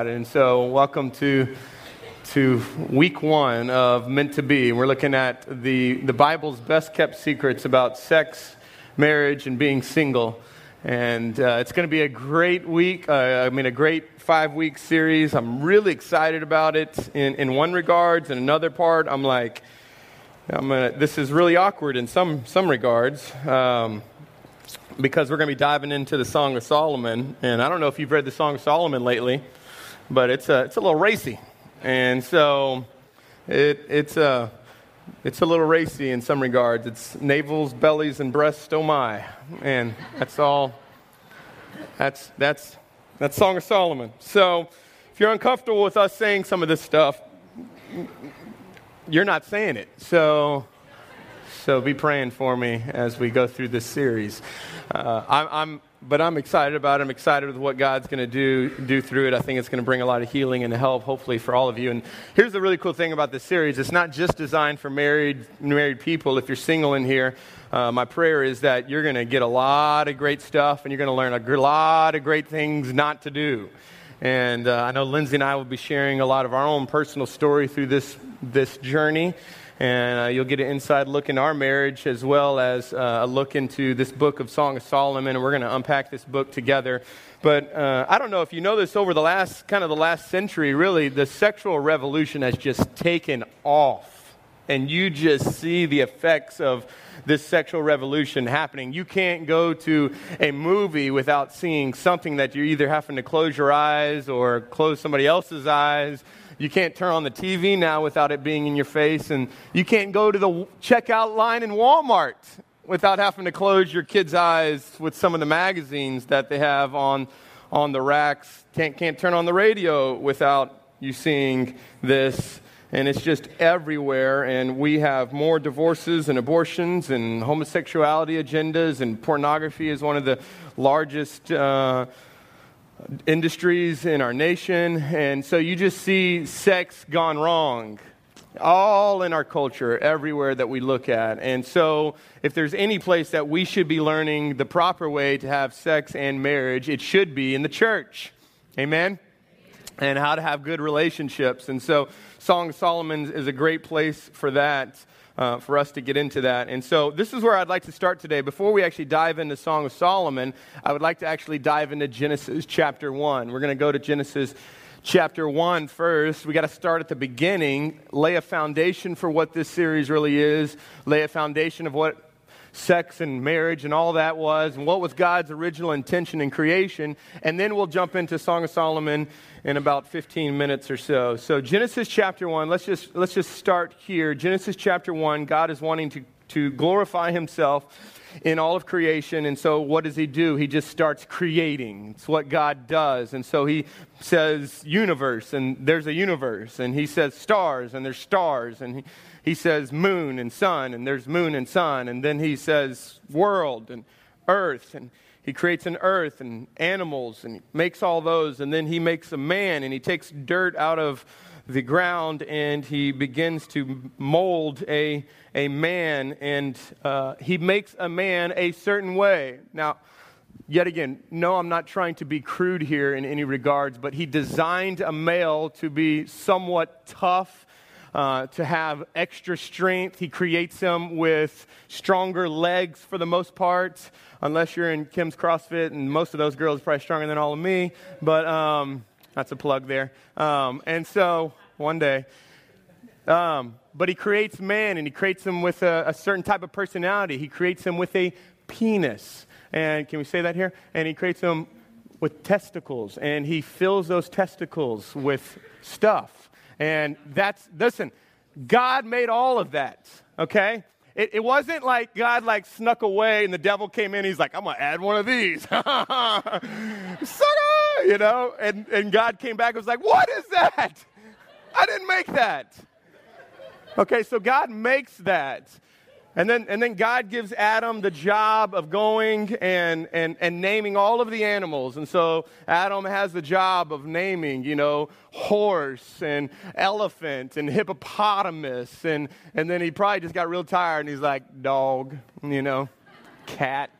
And so welcome to week one of Meant to Be. We're looking at the Bible's best kept secrets about sex, marriage, and being single. And it's going to be a great week, a great 5-week series. I'm really excited about it in one regards. In another part, this is really awkward in some regards. Because we're going to be diving into the Song of Solomon, and I don't know if you've read the Song of Solomon lately, but it's a little racy, and so it's a little racy in some regards. It's navels, bellies, and breasts, oh my, and that's all. That's Song of Solomon. So if you're uncomfortable with us saying some of this stuff, you're not saying it. So be praying for me as we go through this series. But I'm excited about it. I'm excited with what God's going to do through it. I think it's going to bring a lot of healing and help, hopefully, for all of you. And here's the really cool thing about this series. It's not just designed for married people. If you're single in here, my prayer is that you're going to get a lot of great stuff, and you're going to learn a lot of great things not to do. And I know Lindsay and I will be sharing a lot of our own personal story through this journey. And you'll get an inside look into our marriage, as well as a look into this book of Song of Solomon, and we're going to unpack this book together. But I don't know if you know this, over the last century, really, the sexual revolution has just taken off, and you just see the effects of this sexual revolution happening. You can't go to a movie without seeing something that you're either having to close your eyes or close somebody else's eyes. You can't turn on the TV now without it being in your face, and you can't go to the checkout line in Walmart without having to close your kids' eyes with some of the magazines that they have on the racks. Can't turn on the radio without you seeing this, and it's just everywhere, and we have more divorces and abortions and homosexuality agendas, and pornography is one of the largest industries in our nation, and so you just see sex gone wrong all in our culture, everywhere that we look at. And so if there's any place that we should be learning the proper way to have sex and marriage, it should be in the church. Amen? And how to have good relationships. And so Song of Solomon is a great place for that. For us to get into that. And so this is where I'd like to start today. Before we actually dive into Song of Solomon, I would like to actually dive into Genesis chapter 1. We're going to go to Genesis chapter 1 first. We got to start at the beginning, lay a foundation for what this series really is, lay a foundation of what sex and marriage and all that was, and what was God's original intention in creation, and then we'll jump into Song of Solomon in about 15 minutes or so. So Genesis chapter 1, let's just start here. Genesis chapter 1, God is wanting to glorify himself in all of creation, and so what does he do? He just starts creating. It's what God does, and so he says universe, and there's a universe, and he says stars, and there's stars, and he says moon and sun, and there's moon and sun, and then he says world and earth, and he creates an earth and animals, and he makes all those, and then he makes a man, and he takes dirt out of the ground, and he begins to mold a man, and he makes a man a certain way. Now, yet again, no, I'm not trying to be crude here in any regards, but he designed a male to be somewhat tough, to have extra strength. He creates him with stronger legs for the most part, unless you're in Kim's CrossFit, and most of those girls are probably stronger than all of me, but that's a plug there. And so one day, but he creates man, and he creates him with a certain type of personality. He creates him with a penis. And can we say that here? And he creates him with testicles, and he fills those testicles with stuff. And listen, God made all of that, okay? It wasn't like God snuck away and the devil came in. He's like, I'm going to add one of these. You know, and God came back and was like, what is that? I didn't make that. Okay, so God makes that. And then God gives Adam the job of going and naming all of the animals. And so Adam has the job of naming, you know, horse and elephant and hippopotamus. And then he probably just got real tired, and he's like, dog, you know, cat,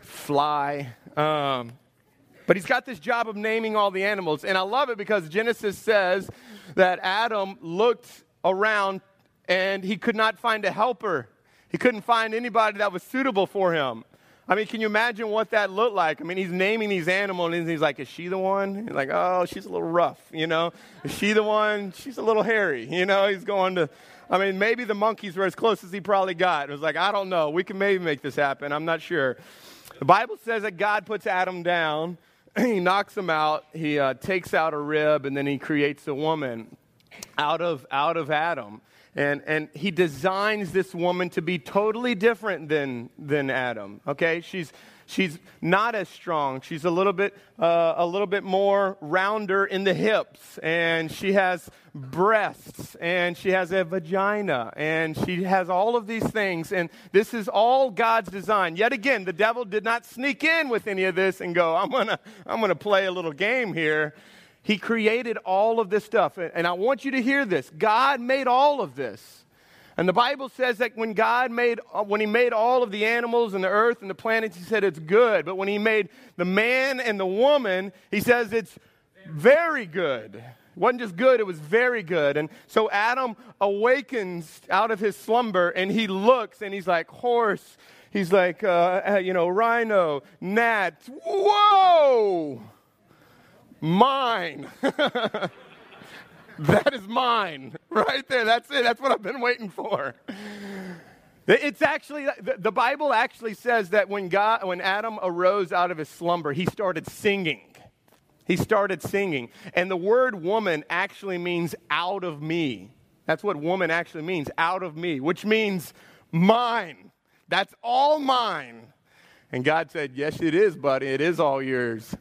fly. But he's got this job of naming all the animals. And I love it because Genesis says that Adam looked around and he could not find a helper. He couldn't find anybody that was suitable for him. I mean, can you imagine what that looked like? I mean, he's naming these animals, and he's like, is she the one? He's like, oh, she's a little rough, you know. Is she the one? She's a little hairy, you know. He's going to, I mean, maybe the monkeys were as close as he probably got. It was like, I don't know. We can maybe make this happen. I'm not sure. The Bible says that God puts Adam down. He knocks him out. He takes out a rib, and then he creates a woman out of Adam. And he designs this woman to be totally different than Adam. Okay, she's not as strong. She's a little bit more rounder in the hips, and she has breasts, and she has a vagina, and she has all of these things. And this is all God's design. Yet again, the devil did not sneak in with any of this and go, I'm gonna play a little game here. He created all of this stuff, and I want you to hear this. God made all of this, and the Bible says that when He made all of the animals and the earth and the planets, He said it's good. But when He made the man and the woman, He says it's very good. It wasn't just good, it was very good. And so Adam awakens out of his slumber, and he looks, and he's like, horse. He's like, rhino, gnat. Whoa! Mine. That is mine. Right there. That's it. That's what I've been waiting for. It's actually, the Bible actually says that when Adam arose out of his slumber, he started singing. He started singing. And the word woman actually means out of me. That's what woman actually means, out of me, which means mine. That's all mine. And God said, yes, it is, buddy. It is all yours.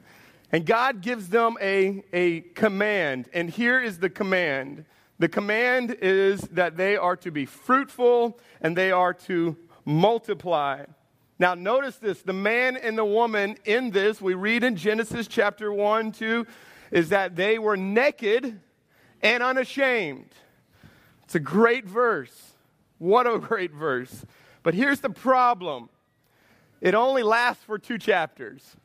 And God gives them a command, and here is the command. The command is that they are to be fruitful, and they are to multiply. Now, notice this. The man and the woman in this, we read in Genesis chapter 1, 2, is that they were naked and unashamed. It's a great verse. What a great verse. But here's the problem. It only lasts for 2 chapters.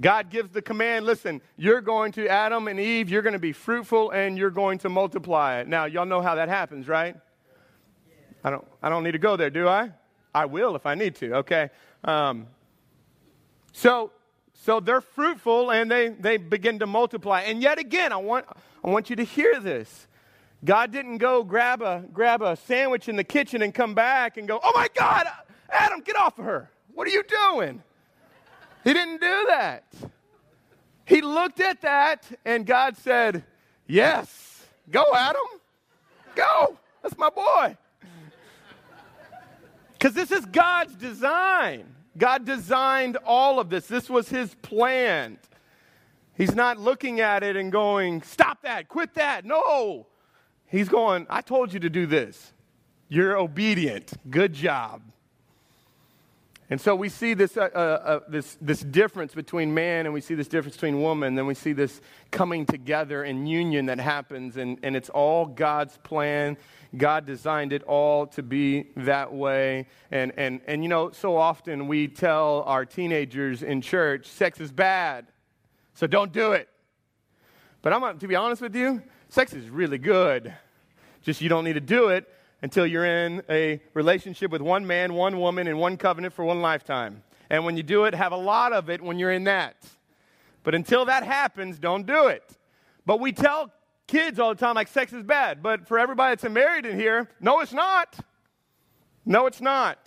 God gives the command, listen, you're going to, Adam and Eve, you're going to be fruitful and you're going to multiply it. Now, y'all know how that happens, right? I don't need to go there, do I? I will if I need to, okay? So they're fruitful and they begin to multiply. And yet again, I want you to hear this. God didn't go grab a sandwich in the kitchen and come back and go, oh my God, Adam, get off of her. What are you doing? He didn't do that. He looked at that, and God said, yes, go, Adam, go. That's my boy. Because this is God's design. God designed all of this. This was His plan. He's not looking at it and going, stop that, quit that. No. He's going, I told you to do this. You're obedient. Good job. And so we see this difference between man, and we see this difference between woman, and then we see this coming together and union that happens, and it's all God's plan. God designed it all to be that way. And you know, so often we tell our teenagers in church, sex is bad, so don't do it. But to be honest with you, sex is really good. Just you don't need to do it until you're in a relationship with one man, one woman, and one covenant for one lifetime. And when you do it, have a lot of it when you're in that. But until that happens, don't do it. But we tell kids all the time, like, sex is bad. But for everybody that's married in here, no, it's not. No, it's not.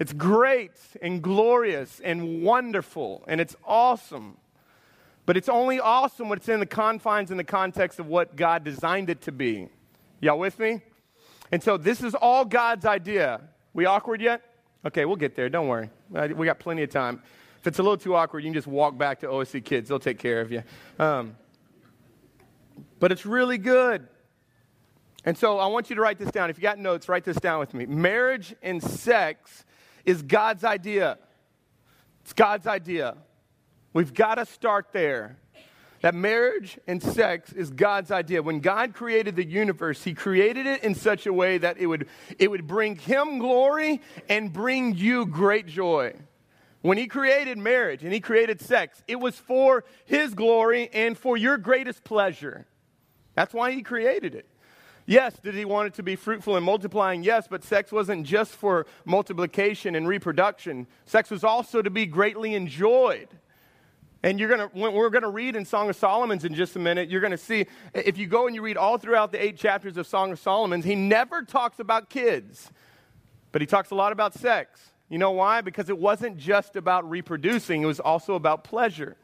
It's great and glorious and wonderful, and it's awesome. But it's only awesome when it's in the confines and the context of what God designed it to be. Y'all with me? And so this is all God's idea. We awkward yet? Okay, we'll get there. Don't worry. We got plenty of time. If it's a little too awkward, you can just walk back to OSC Kids. They'll take care of you. But it's really good. And so I want you to write this down. If you got notes, write this down with me. Marriage and sex is God's idea. It's God's idea. We've got to start there. That marriage and sex is God's idea. When God created the universe, He created it in such a way that it would bring Him glory and bring you great joy. When he created marriage and he created sex, it was for his glory and for your greatest pleasure. That's why he created it. Yes, did he want it to be fruitful and multiplying? Yes, but sex wasn't just for multiplication and reproduction. Sex was also to be greatly enjoyed. And we're going to read in Song of Solomon in just a minute, you're going to see, if you go and you read all throughout the 8 chapters of Song of Solomon, he never talks about kids, but he talks a lot about sex. You know why? Because it wasn't just about reproducing, it was also about pleasure.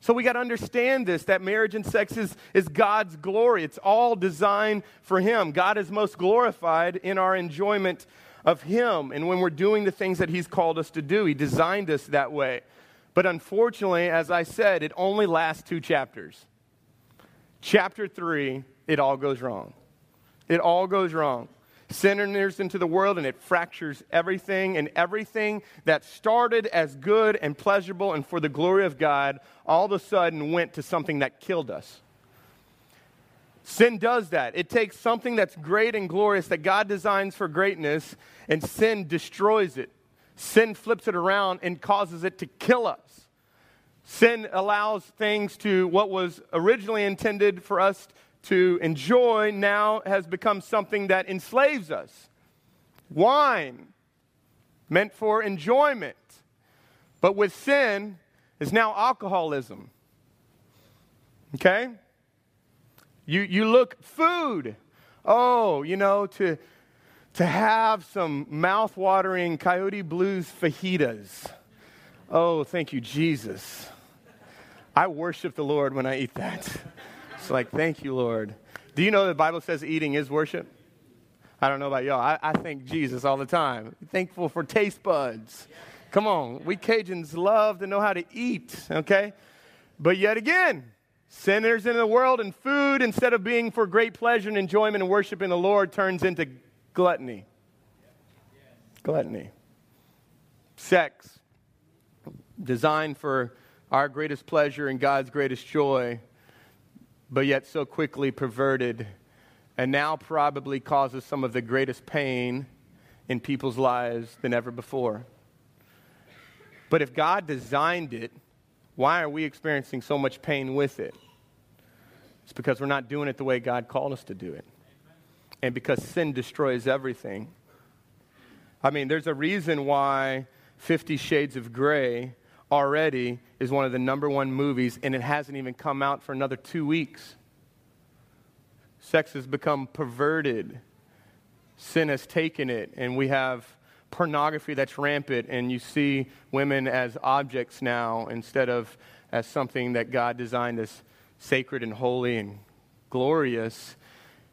So we got to understand this, that marriage and sex is God's glory. It's all designed for him. God is most glorified in our enjoyment of him and when we're doing the things that he's called us to do. He designed us that way. But unfortunately, as I said, it only lasts 2 chapters. Chapter 3, it all goes wrong. It all goes wrong. Sin enters into the world and it fractures everything, and everything that started as good and pleasurable and for the glory of God all of a sudden went to something that killed us. Sin does that. It takes something that's great and glorious that God designs for greatness, and sin destroys it. Sin flips it around and causes it to kill us. Sin allows things to, what was originally intended for us to enjoy, now has become something that enslaves us. Wine, meant for enjoyment. But with sin is now alcoholism. Okay? You look, food. Oh, to have some mouth-watering Coyote Blues fajitas. Oh, thank you, Jesus. I worship the Lord when I eat that. It's like, thank you, Lord. Do you know the Bible says eating is worship? I don't know about y'all. I thank Jesus all the time. Thankful for taste buds. Come on. We Cajuns love to know how to eat, okay? But yet again, sin enters into the world, and food, instead of being for great pleasure and enjoyment and worship in the Lord, turns into Gluttony. Sex, designed for our greatest pleasure and God's greatest joy, but yet so quickly perverted, and now probably causes some of the greatest pain in people's lives than ever before. But if God designed it, why are we experiencing so much pain with it? It's because we're not doing it the way God called us to do it. And because sin destroys everything. I mean, there's a reason why 50 Shades of Grey already is one of the #1 movies, and it hasn't even come out for another 2 weeks. Sex has become perverted. Sin has taken it, and we have pornography that's rampant, and you see women as objects now instead of as something that God designed as sacred and holy and glorious.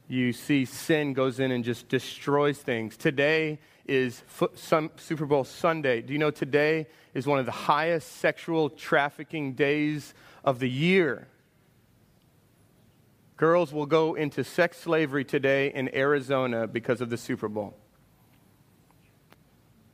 You see sin goes in and just destroys things. Today is Super Bowl Sunday. Do you know today is one of the highest sexual trafficking days of the year? Girls will go into sex slavery today in Arizona because of the Super Bowl.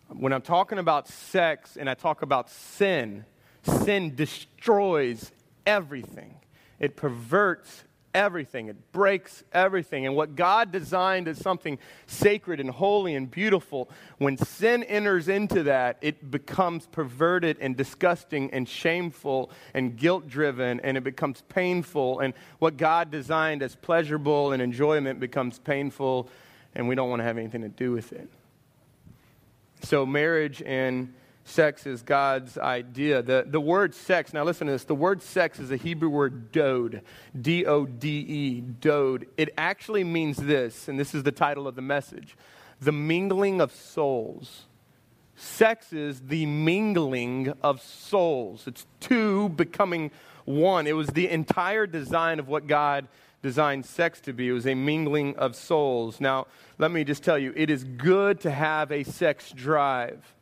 When I'm talking about sex and I talk about sin, sin destroys everything. It perverts everything. It breaks everything. And what God designed as something sacred and holy and beautiful, when sin enters into that, it becomes perverted and disgusting and shameful and guilt-driven, and it becomes painful. And what God designed as pleasurable and enjoyment becomes painful, and we don't want to have anything to do with it. So marriage and sex is God's idea. The word sex, now listen to this, the word sex is a Hebrew word dode, D-O-D-E, dode. It actually means this, and this is the title of the message, the mingling of souls. Sex is the mingling of souls. It's two becoming one. It was the entire design of what God designed sex to be. It was a mingling of souls. Now, let me just tell you, it is good to have a sex drive.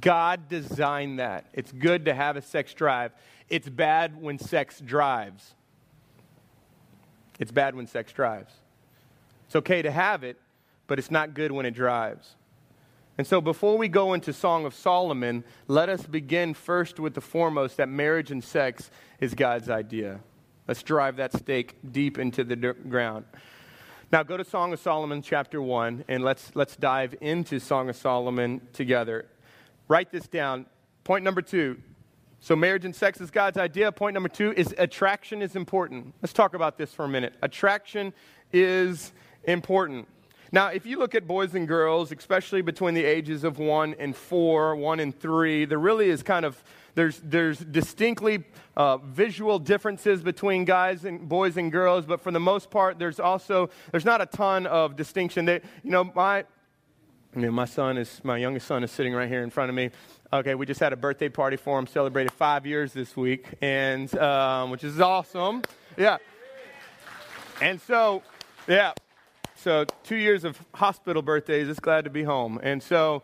God designed that. It's good to have a sex drive. It's bad when sex drives. It's bad when sex drives. It's okay to have it, but it's not good when it drives. And so before we go into Song of Solomon, let us begin first with the foremost that marriage and sex is God's idea. Let's drive that stake deep into the ground. Now go to Song of Solomon chapter 1, and let's dive into Song of Solomon together. Write this down. Point number two. So marriage and sex is God's idea. Point number two is attraction is important. Let's talk about this for a minute. Attraction is important. Now, if you look at boys and girls, especially between the ages of 1 and 4, 1 and 3, there really is kind of, there's distinctly visual differences between guys and boys and girls, but for the most part, there's not a ton of distinction. My youngest son is sitting right here in front of me. Okay, we just had a birthday party for him, celebrated 5 years this week, and which is awesome. Yeah. And so, yeah. So 2 years of hospital birthdays. It's glad to be home. And so,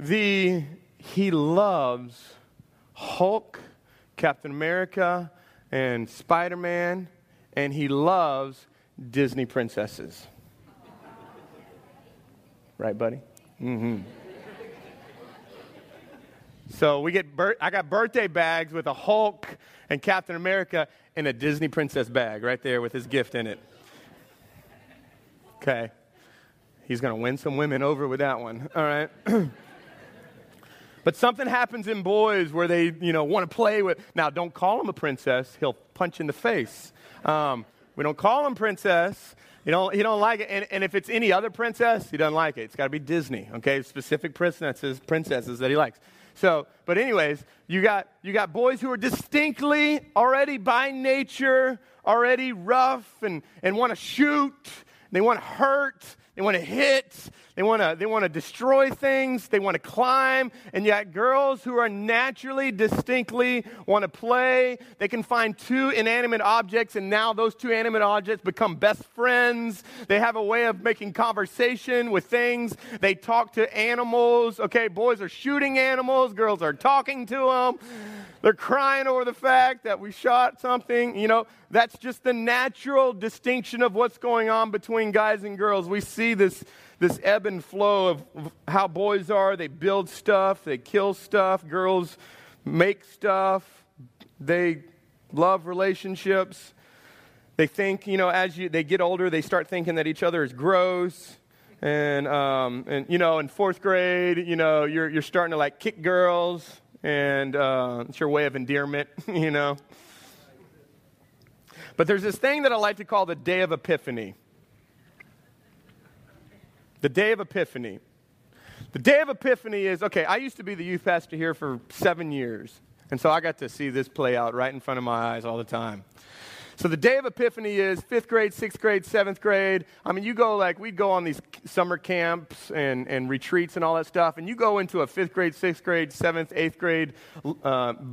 he loves Hulk, Captain America, and Spider-Man, and he loves Disney princesses. Right, buddy? Mm-hmm. So we get I got birthday bags with a Hulk and Captain America and a Disney princess bag right there with his gift in it. Okay. He's going to win some women over with that one. All right. But something happens in boys where they, want to play with. Now, don't call him a princess. He'll punch in the face. We don't call him princess. He don't like it. And if it's any other princess, he doesn't like it. It's got to be Disney, okay? Specific princesses that he likes. So, but anyways, you got boys who are distinctly already by nature already rough and want to shoot. They want to hurt. They want to hit. They want to destroy things. They want to climb. And yet girls who are naturally, distinctly want to play. They can find two inanimate objects, and now those two inanimate objects become best friends. They have a way of making conversation with things. They talk to animals. Okay, boys are shooting animals. Girls are talking to them. They're crying over the fact that we shot something. That's just the natural distinction of what's going on between guys and girls. We see this ebb and flow of how boys are. They build stuff. They kill stuff. Girls make stuff. They love relationships. They think, as they get older, they start thinking that each other is gross. And in 4th grade, you're starting to like kick girls, and it's your way of endearment, But there's this thing that I like to call the day of Epiphany. The day of Epiphany. The day of Epiphany is, okay, I used to be the youth pastor here for 7 years. And so I got to see this play out right in front of my eyes all the time. So the day of Epiphany is 5th grade, 6th grade, 7th grade. I mean, we'd go on these summer camps and retreats and all that stuff. And you go into a 5th grade, 6th grade, 7th, 8th grade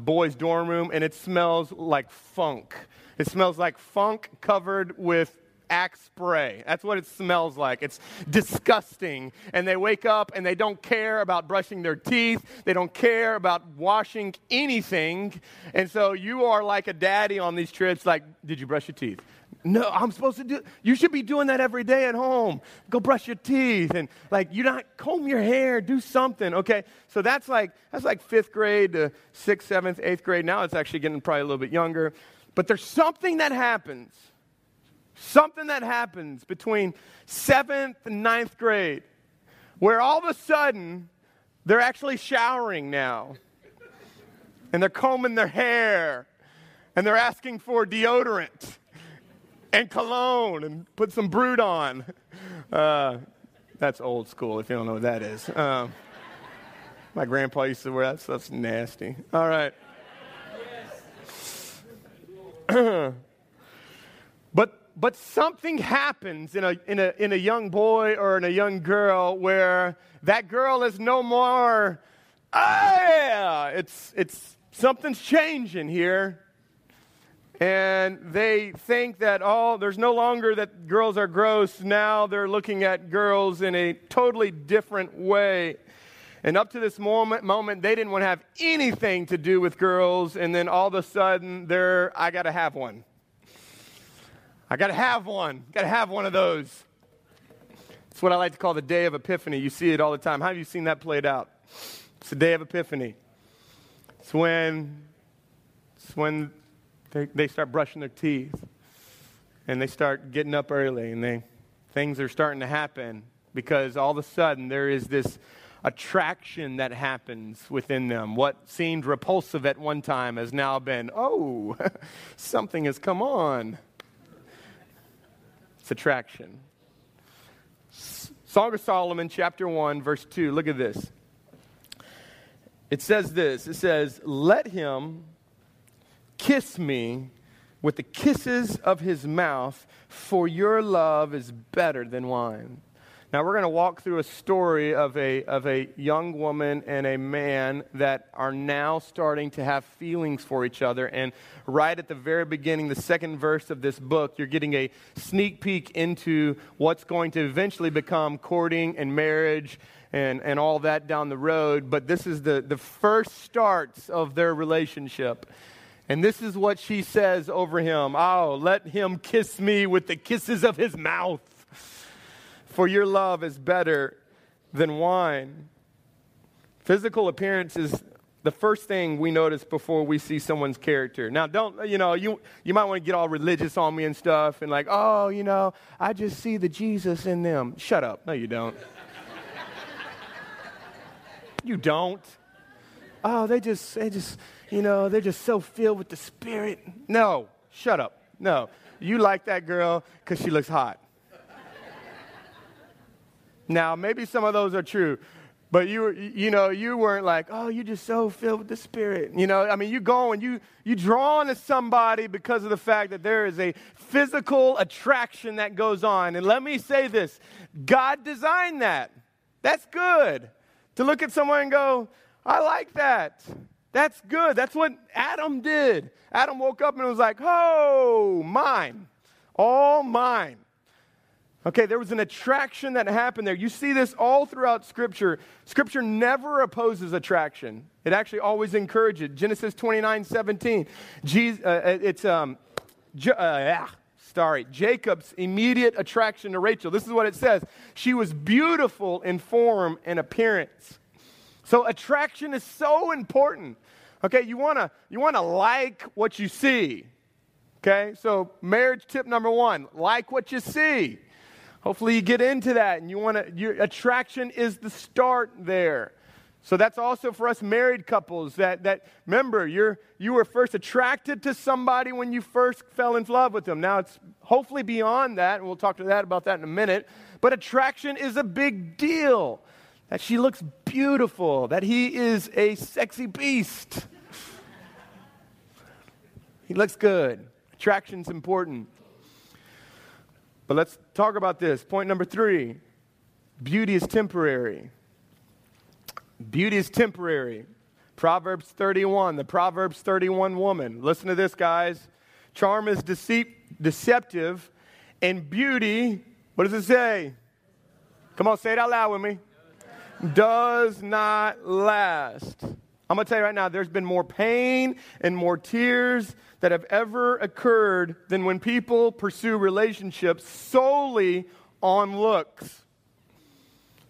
boys' dorm room, and it smells like funk. It smells like funk covered with Axe spray. That's what it smells like. It's disgusting. And they wake up and they don't care about brushing their teeth. They don't care about washing anything. And so you are like a daddy on these trips, like, did you brush your teeth? No, I'm supposed to do. You should be doing that every day at home. Go brush your teeth and you not comb your hair. Do something, okay? So that's like 5th grade to 6th, 7th, 8th grade. Now it's actually getting probably a little bit younger. But there's something that happens. Something that happens between 7th and 9th grade where all of a sudden they're actually showering now and they're combing their hair and they're asking for deodorant and cologne and put some Brut on. That's old school if you don't know what that is. My grandpa used to wear that stuff's nasty. All right. Yes. But something happens in a young boy or in a young girl where that girl is no more. It's something's changing here, and they think that there's no longer that girls are gross. Now they're looking at girls in a totally different way. And up to this moment, they didn't want to have anything to do with girls, and then all of a sudden, I got to have one. I got to have one. Got to have one of those. It's what I like to call the day of Epiphany. You see it all the time. How have you seen that played out? It's the day of Epiphany. It's when they start brushing their teeth and they start getting up early and things are starting to happen because all of a sudden there is this attraction that happens within them. What seemed repulsive at one time has now been, oh, something has come on. It's attraction. Song of Solomon, chapter 1, verse 2. Look at this. It says this. It says, let him kiss me with the kisses of his mouth, for your love is better than wine. Now, we're going to walk through a story of a young woman and a man that are now starting to have feelings for each other. And right at the very beginning, the second verse of this book, you're getting a sneak peek into what's going to eventually become courting and marriage and all that down the road. But this is the first starts of their relationship. And this is what she says over him. Oh, let him kiss me with the kisses of his mouth, for your love is better than wine. Physical appearance is the first thing we notice before we see someone's character. Now, don't, you might want to get all religious on me and stuff and like, oh, I just see the Jesus in them. Shut up. No, you don't. You don't. Oh, they just, they're just so filled with the Spirit. No, shut up. No, you like that girl because she looks hot. Now, maybe some of those are true, but you weren't like, oh, you're just so filled with the Spirit. You go and you draw on to somebody because of the fact that there is a physical attraction that goes on. And let me say this, God designed that. That's good. To look at someone and go, I like that. That's good. That's what Adam did. Adam woke up and was like, oh, mine, all mine. Okay, there was an attraction that happened there. You see this all throughout Scripture. Scripture never opposes attraction. It actually always encourages it. Genesis 29:17. Jacob's immediate attraction to Rachel. This is what it says. She was beautiful in form and appearance. So attraction is so important. Okay, you wanna like what you see. Okay, so marriage tip number one, like what you see. Hopefully you get into that and your attraction is the start there. So that's also for us married couples that remember, you were first attracted to somebody when you first fell in love with them. Now it's hopefully beyond that, and we'll talk about that in a minute. But attraction is a big deal. That she looks beautiful, that he is a sexy beast. He looks good. Attraction's important. But let's talk about this. Point number 3, beauty is temporary. Beauty is temporary. Proverbs 31, the Proverbs 31 woman. Listen to this, guys. Charm is deceptive, and beauty, what does it say? Come on, say it out loud with me. Does not last. I'm going to tell you right now, there's been more pain and more tears that have ever occurred than when people pursue relationships solely on looks.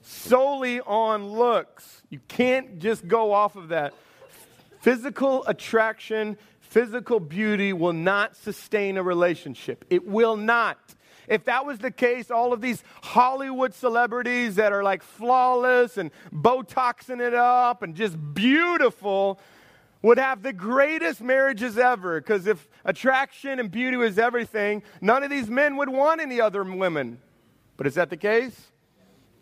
Solely on looks. You can't just go off of that. Physical attraction, physical beauty will not sustain a relationship. It will not. If that was the case, all of these Hollywood celebrities that are like flawless and Botoxing it up and just beautiful would have the greatest marriages ever. Because if attraction and beauty was everything, none of these men would want any other women. But is that the case?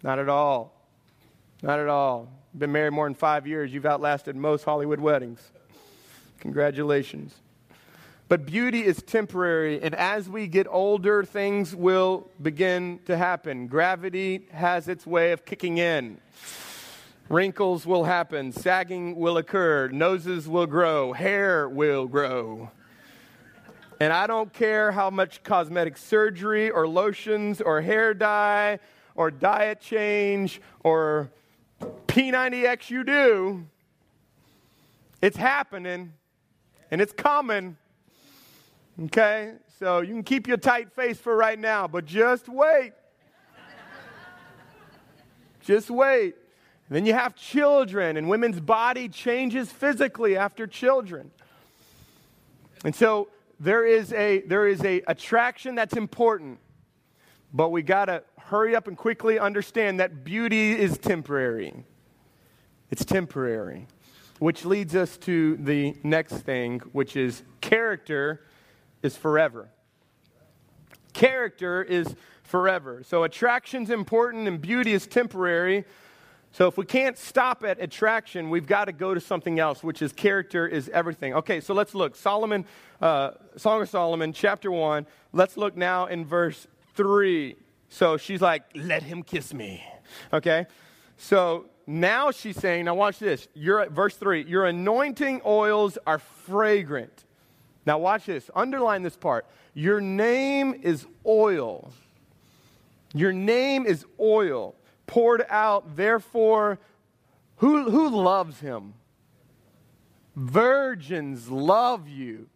Not at all. Not at all. Been married more than 5 years. You've outlasted most Hollywood weddings. Congratulations. But beauty is temporary, and as we get older, things will begin to happen. Gravity has its way of kicking in. Wrinkles will happen. Sagging will occur. Noses will grow. Hair will grow. And I don't care how much cosmetic surgery or lotions or hair dye or diet change or P90X you do, it's happening, and it's coming. Okay, so you can keep your tight face for right now, but just wait. Just wait. And then you have children, and women's body changes physically after children. And so there is a attraction that's important, but we got to hurry up and quickly understand that beauty is temporary. It's temporary. Which leads us to the next thing, which is character is forever. Character is forever. So attraction's important and beauty is temporary. So if we can't stop at attraction, we've got to go to something else, which is character is everything. Okay, so let's look. Solomon, Song of Solomon, chapter 1. Let's look now in verse 3. So she's like, let him kiss me. Okay? So now she's saying, now watch this. You're at verse 3. Your anointing oils are fragrant. Now watch this. Underline this part. Your name is oil. Your name is oil. Poured out, therefore, who loves him? Virgins love you.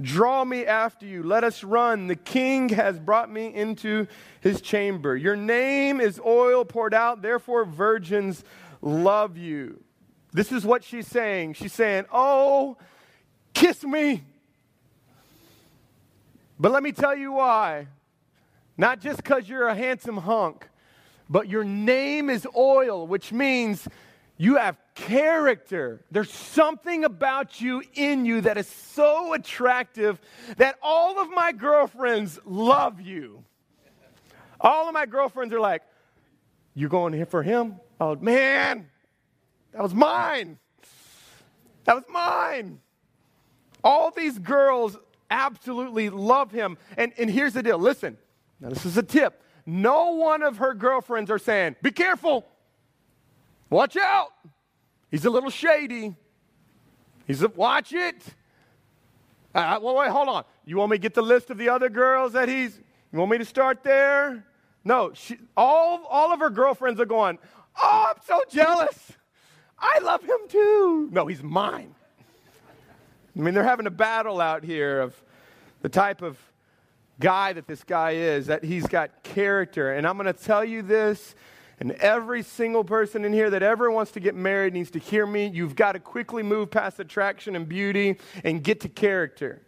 Draw me after you. Let us run. The king has brought me into his chamber. Your name is oil poured out, therefore virgins love you. This is what she's saying. She's saying, oh, kiss me. But let me tell you why. Not just because you're a handsome hunk. But your name is oil, which means you have character. There's something about you in you that is so attractive that all of my girlfriends love you. All of my girlfriends are like, you're going here for him? Oh, man, that was mine. That was mine. All these girls absolutely love him. And here's the deal. Listen, now this is a tip. No one of her girlfriends are saying, be careful. Watch out. He's a little shady. Watch it. Wait, hold on. You want me to get the list of the other girls that he's, you want me to start there? No, all of her girlfriends are going, oh, I'm so jealous. I love him too. No, he's mine. I mean, they're having a battle out here of the type of guy that this guy is, that he's got character. And I'm going to tell you this, and every single person in here that ever wants to get married needs to hear me. You've got to quickly move past attraction and beauty and get to character.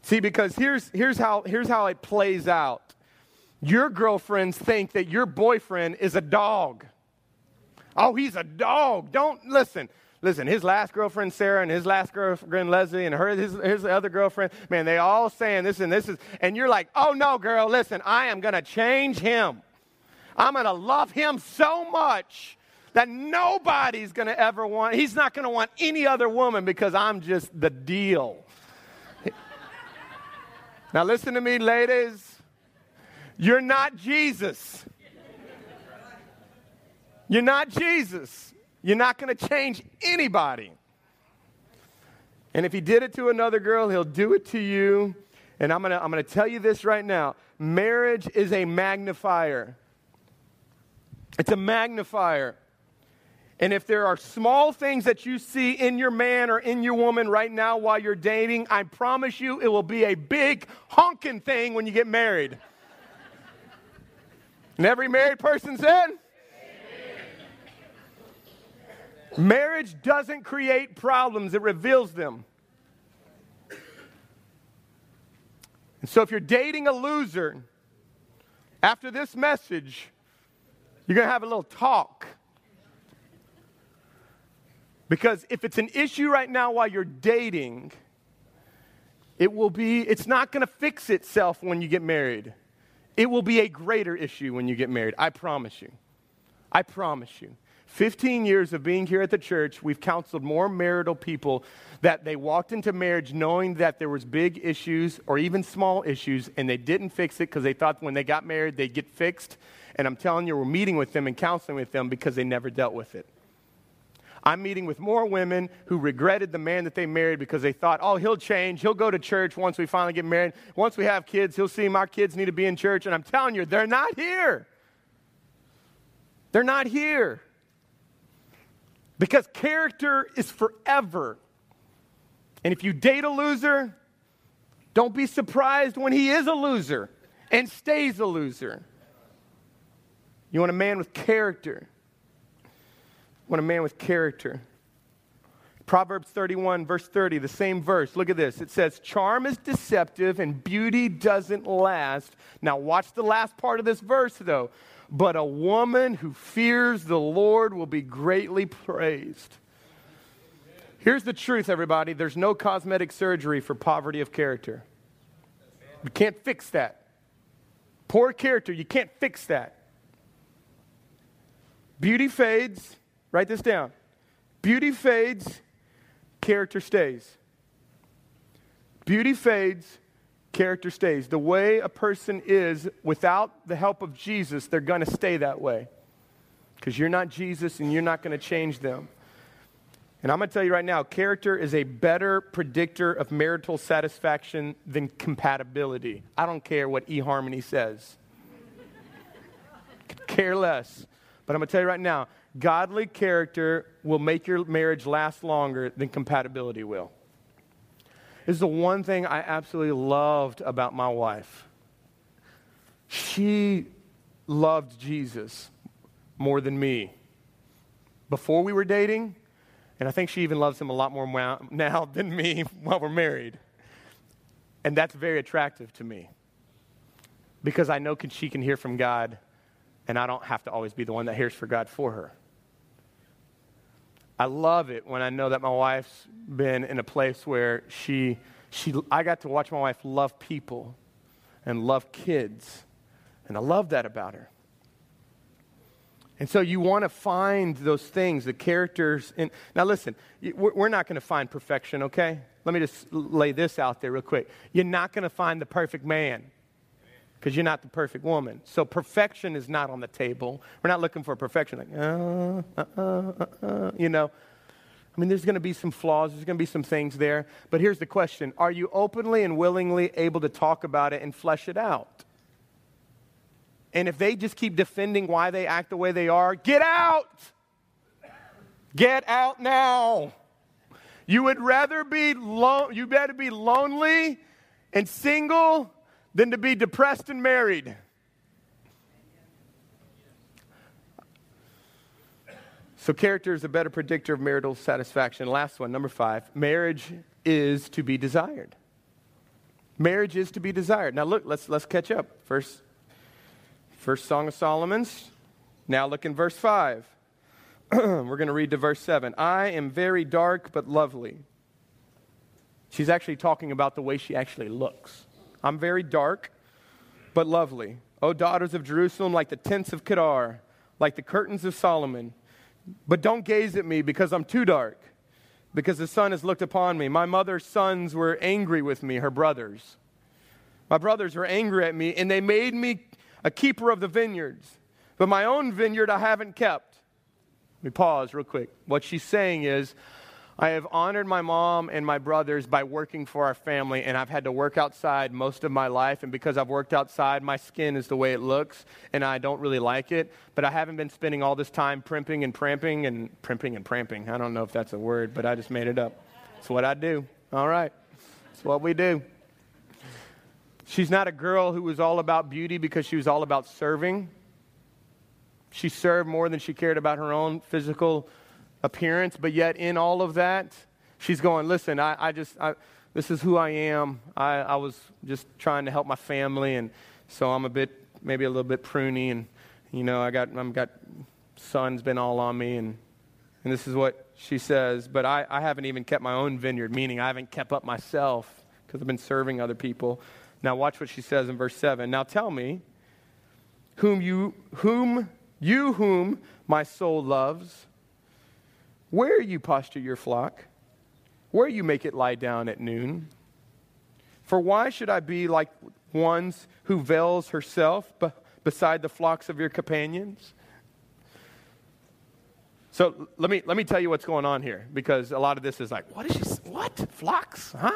See, because here's how it plays out. Your girlfriends think that your boyfriend is a dog. Oh, he's a dog. Don't listen. Listen, his last girlfriend, Sarah, and his last girlfriend, Leslie, and his other girlfriend, man, they all saying this and this. And you're like, oh, no, girl, listen, I am going to change him. I'm going to love him so much that nobody's going to ever want, he's not going to want any other woman because I'm just the deal. Now, listen to me, ladies. You're not Jesus. You're not Jesus. You're not going to change anybody. And if he did it to another girl, he'll do it to you. And I'm going to tell you this right now. Marriage is a magnifier. It's a magnifier. And if there are small things that you see in your man or in your woman right now while you're dating, I promise you it will be a big honking thing when you get married. And every married person said, marriage doesn't create problems, it reveals them. And so if you're dating a loser, after this message, you're going to have a little talk. Because if it's an issue right now while you're dating, it's not going to fix itself when you get married. It will be a greater issue when you get married, I promise you. 15 years of being here at the church, we've counseled more marital people that they walked into marriage knowing that there was big issues or even small issues, and they didn't fix it because they thought when they got married, they'd get fixed. And I'm telling you, we're meeting with them and counseling with them because they never dealt with it. I'm meeting with more women who regretted the man that they married because they thought, oh, he'll change. He'll go to church once we finally get married. Once we have kids, he'll see my kids need to be in church. And I'm telling you, they're not here. They're not here. Because character is forever. And if you date a loser, don't be surprised when he is a loser and stays a loser. You want a man with character. Proverbs 31, verse 30, the same verse. Look at this. It says, charm is deceptive and beauty doesn't last. Now watch the last part of this verse, though. but a woman who fears the Lord will be greatly praised. Here's the truth, everybody. There's no cosmetic surgery for poverty of character. You can't fix that. Poor character, you can't fix that. Beauty fades. Write this down. Beauty fades, character stays. Beauty fades, character stays. The way a person is without the help of Jesus, they're going to stay that way. Because you're not Jesus and you're not going to change them. And I'm going to tell you right now, character is a better predictor of marital satisfaction than compatibility. I don't care what eHarmony says. Could care less. But I'm going to tell you right now, godly character will make your marriage last longer than compatibility will. This is the one thing I absolutely loved about my wife. She loved Jesus more than me. Before we were dating, and I think she even loves him a lot more now than me while we're married. And that's very attractive to me because I know she can hear from God and I don't have to always be the one that hears for God for her. I love it when I know that my wife's been in a place where I got to watch my wife love people and love kids. And I love that about her. And so you want to find those things, the characters. Now listen, we're not going to find perfection, okay? Let me just lay this out there real quick. You're not going to find the perfect man because you're not the perfect woman. So perfection is not on the table. We're not looking for perfection. Like, you know. I mean, there's going to be some flaws. There's going to be some things there. But here's the question. Are you openly and willingly able to talk about it and flesh it out? And if they just keep defending why they act the way they are, get out! Get out now! You would rather be you better be lonely and single than to be depressed and married. So character is a better predictor of marital satisfaction. Last one, number 5. Marriage is to be desired. Marriage is to be desired. Now look, let's catch up. First Song of Solomon's. Now look in verse 5. We're going to read to verse 7. I am very dark but lovely. She's actually talking about the way she actually looks. I'm very dark but lovely. O daughters of Jerusalem, like the tents of Kedar, like the curtains of Solomon. But don't gaze at me because I'm too dark, because the sun has looked upon me. My mother's sons were angry with me, her brothers. My brothers were angry at me, and they made me a keeper of the vineyards, but my own vineyard I haven't kept. Let me pause real quick. What she's saying is, I have honored my mom and my brothers by working for our family, and I've had to work outside most of my life, and because I've worked outside, my skin is the way it looks, and I don't really like it, but I haven't been spending all this time primping and pramping. I don't know if that's a word, but I just made it up. It's what I do. All right. It's what we do. She's not a girl who was all about beauty because she was all about serving. She served more than she cared about her own physical appearance, but yet in all of that, she's going, listen, this is who I am. I was just trying to help my family, and so I'm maybe a little bit pruny, and you know, I've got sun's been all on me, and this is what she says, but I haven't even kept my own vineyard, meaning I haven't kept up myself because I've been serving other people. Now watch what she says in verse 7. Now tell me, whom my soul loves, where you pasture your flock, where you make it lie down at noon. For why should I be like ones who veils herself beside the flocks of your companions? So let me tell you what's going on here, because a lot of this is like, what? Flocks? Huh?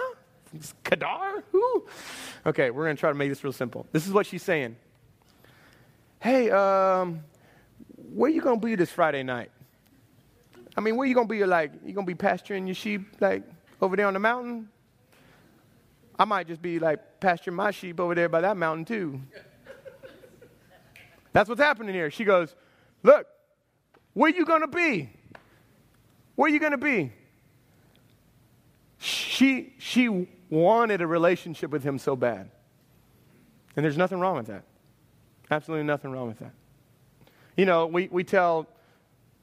Kedar? Who? Okay, we're going to try to make this real simple. This is what she's saying. Hey, where you going to be this Friday night? I mean, where you going to be? Like, you going to be pasturing your sheep, like, over there on the mountain? I might just be, like, pasturing my sheep over there by that mountain, too. That's what's happening here. She goes, look, where you going to be? Where you going to be? She wanted a relationship with him so bad. And there's nothing wrong with that. Absolutely nothing wrong with that. You know, we tell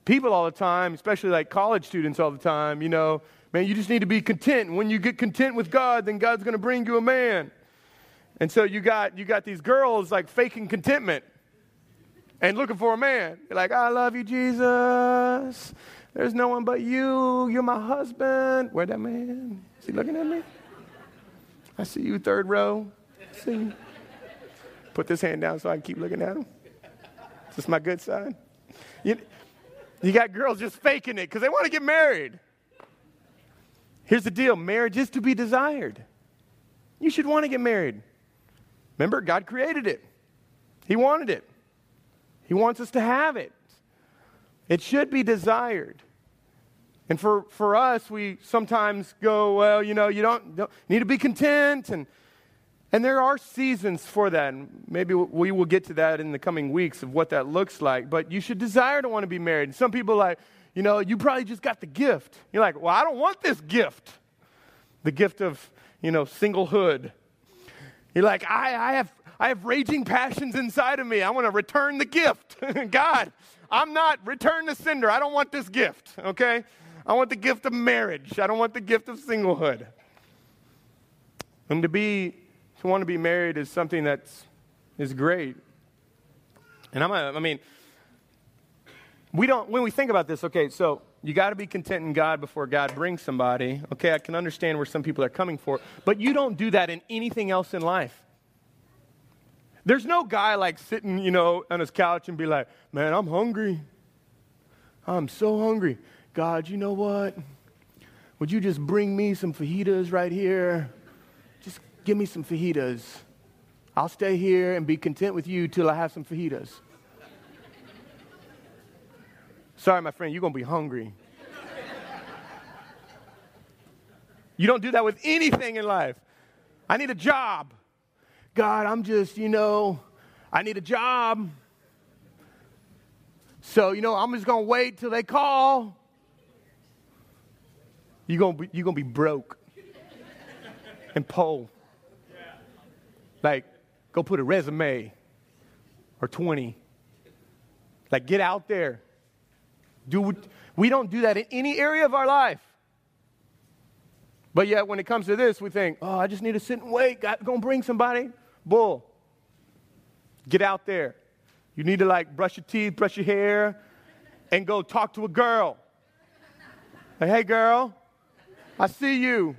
people all the time, especially like college students all the time, you know, man, you just need to be content. When you get content with God, then God's going to bring you a man. And so you got these girls like faking contentment and looking for a man. You're like, I love you, Jesus. There's no one but you. You're my husband. Where'd that man? Is he looking at me? I see you, third row. I see you. Put this hand down so I can keep looking at him. Is this my good side? You got girls just faking it because they want to get married. Here's the deal. Marriage is to be desired. You should want to get married. Remember, God created it. He wanted it. He wants us to have it. It should be desired. And for us, we sometimes go, well, you know, you don't need to be content. And there are seasons for that. And maybe we will get to that in the coming weeks of what that looks like. But you should desire to want to be married. And some people are like, you know, you probably just got the gift. You're like, well, I don't want this gift. The gift of, you know, singlehood. You're like, I have raging passions inside of me. I want to return the gift. God, I'm not return the sender. I don't want this gift, okay? I want the gift of marriage. I don't want the gift of singlehood. And to want to be married is something that is great. And when we think about this, okay, so you got to be content in God before God brings somebody. Okay, I can understand where some people are coming for, but you don't do that in anything else in life. There's no guy like sitting, you know, on his couch and be like, man, I'm hungry. I'm so hungry. God, you know what? Would you just bring me some fajitas right here? Just give me some fajitas. I'll stay here and be content with you till I have some fajitas. Sorry, my friend, you're going to be hungry. You don't do that with anything in life. I need a job. God, I'm just, you know, I need a job. So, you know, I'm just going to wait till they call. You're gonna be broke and poor. Like, go put a resume or 20. Like, get out there. We don't do that in any area of our life. But yet, when it comes to this, we think, oh, I just need to sit and wait. God's going to bring somebody. Bull. Get out there. You need to, like, brush your teeth, brush your hair, and go talk to a girl. Like, hey, girl, I see you.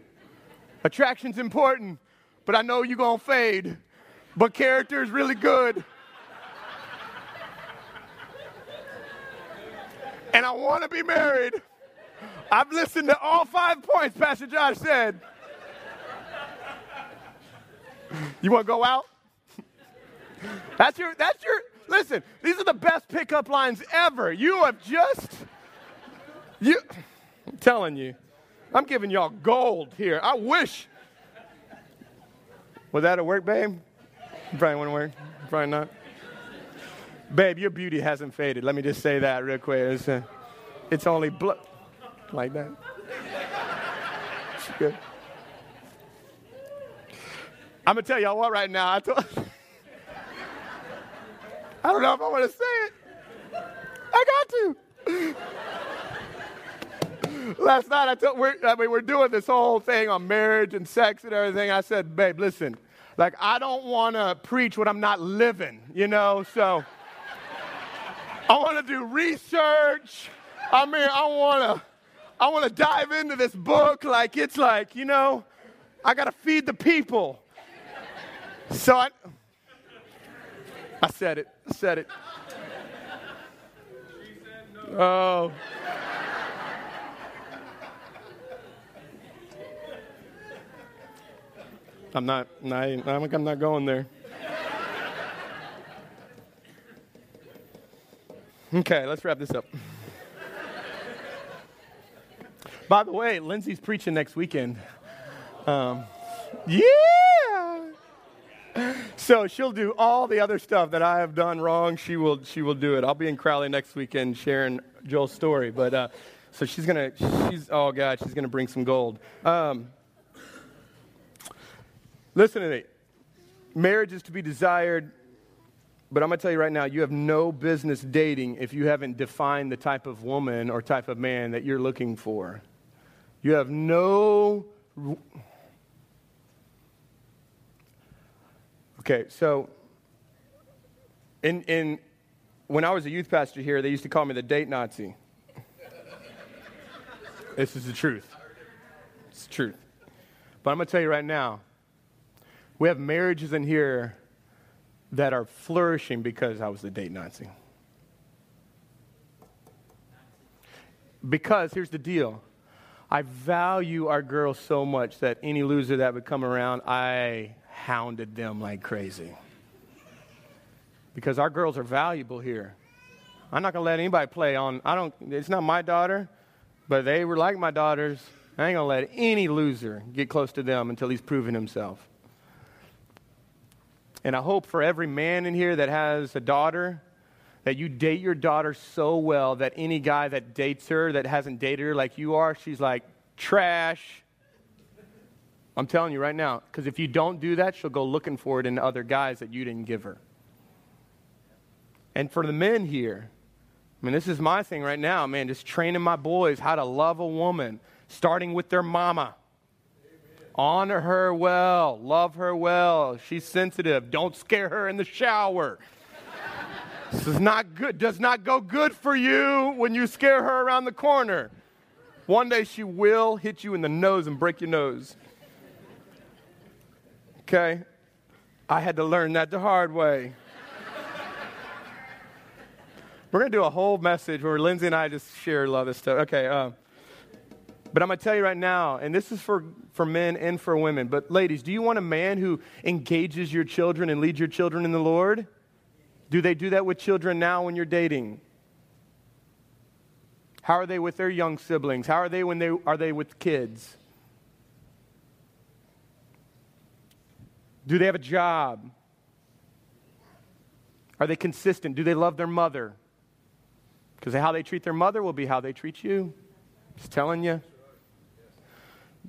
Attraction's important, but I know you're going to fade. But character is really good. And I want to be married. I've listened to all 5 points Pastor Josh said. You want to go out? Listen, these are the best pickup lines ever. I'm telling you, I'm giving y'all gold here. I wish. Was that a work, babe? Probably wouldn't work. Probably not. Babe, your beauty hasn't faded. Let me just say that real quick. It's only blood. Like that. It's good. I'm going to tell y'all what right now. I don't know if I want to say it. I got to. Last night, we're doing this whole thing on marriage and sex and everything. I said, babe, listen, like, I don't want to preach what I'm not living, you know? So I want to do research. I mean, I want to dive into this book like it's like, you know, I got to feed the people. So I said it. She said no. Oh. I'm not going there. Okay, let's wrap this up. By the way, Lindsay's preaching next weekend. Yeah! So she'll do all the other stuff that I have done wrong. She will do it. I'll be in Crowley next weekend sharing Joel's story. But so she's gonna bring some gold. Listen to me. Marriage is to be desired. But I'm going to tell you right now, you have no business dating if you haven't defined the type of woman or type of man that you're looking for. You have no... Okay, so when I was a youth pastor here, they used to call me the date Nazi. This is the truth. It's the truth. But I'm going to tell you right now, we have marriages in here that are flourishing because I was the date Nazi. Because here's the deal. I value our girls so much that any loser that would come around, I hounded them like crazy. Because our girls are valuable here. I'm not going to let anybody play on. It's not my daughter, but they were like my daughters. I ain't going to let any loser get close to them until he's proven himself. And I hope for every man in here that has a daughter, that you date your daughter so well that any guy that dates her, that hasn't dated her like you are, she's like, trash. I'm telling you right now, because if you don't do that, she'll go looking for it in other guys that you didn't give her. And for the men here, I mean, this is my thing right now, man, just training my boys how to love a woman, starting with their mama. Honor her well. Love her well. She's sensitive. Don't scare her in the shower. This is not good. Does not go good for you when you scare her around the corner. One day she will hit you in the nose and break your nose. Okay? I had to learn that the hard way. We're going to do a whole message where Lindsay and I just share a lot of this stuff. Okay, but I'm going to tell you right now, and this is for men and for women, but ladies, do you want a man who engages your children and leads your children in the Lord? Do they do that with children now when you're dating? How are they with their young siblings? How are they when they with kids? Do they have a job? Are they consistent? Do they love their mother? Because how they treat their mother will be how they treat you. Just telling you.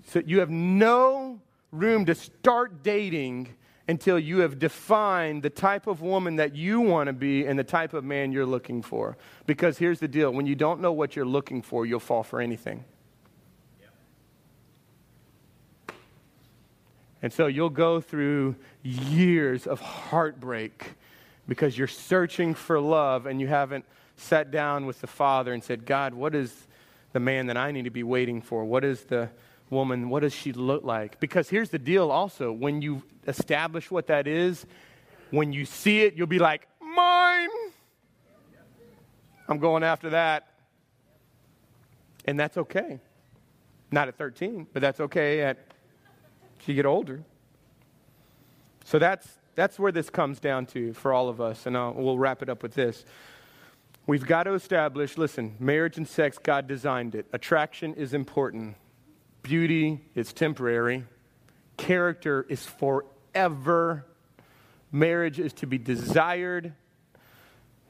So you have no room to start dating until you have defined the type of woman that you want to be and the type of man you're looking for. Because here's the deal. When you don't know what you're looking for, you'll fall for anything. Yeah. And so you'll go through years of heartbreak because you're searching for love and you haven't sat down with the Father and said, God, what is the man that I need to be waiting for? What is the woman? What does she look like? Because here's the deal also. When you establish what that is, when you see it, you'll be like, mine! I'm going after that. And that's okay. Not at 13, but that's okay at as you get older. So that's where this comes down to for all of us. And we'll wrap it up with this. We've got to establish, listen, marriage and sex, God designed it. Attraction is important. Beauty is temporary. Character is forever. Marriage is to be desired.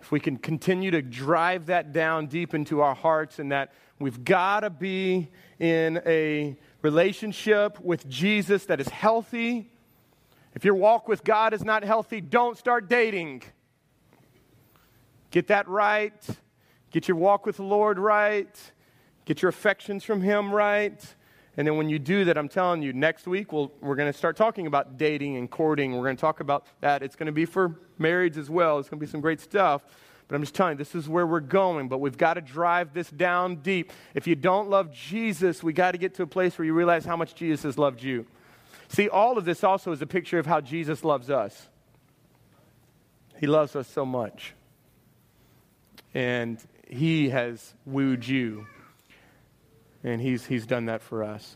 If we can continue to drive that down deep into our hearts and that we've got to be in a relationship with Jesus that is healthy. If your walk with God is not healthy, don't start dating. Get that right. Get your walk with the Lord right. Get your affections from Him right. And then when you do that, I'm telling you, next week we're going to start talking about dating and courting. We're going to talk about that. It's going to be for marriage as well. It's going to be some great stuff. But I'm just telling you, this is where we're going. But we've got to drive this down deep. If you don't love Jesus, we got to get to a place where you realize how much Jesus has loved you. See, all of this also is a picture of how Jesus loves us. He loves us so much. And He has wooed you. And He's done that for us.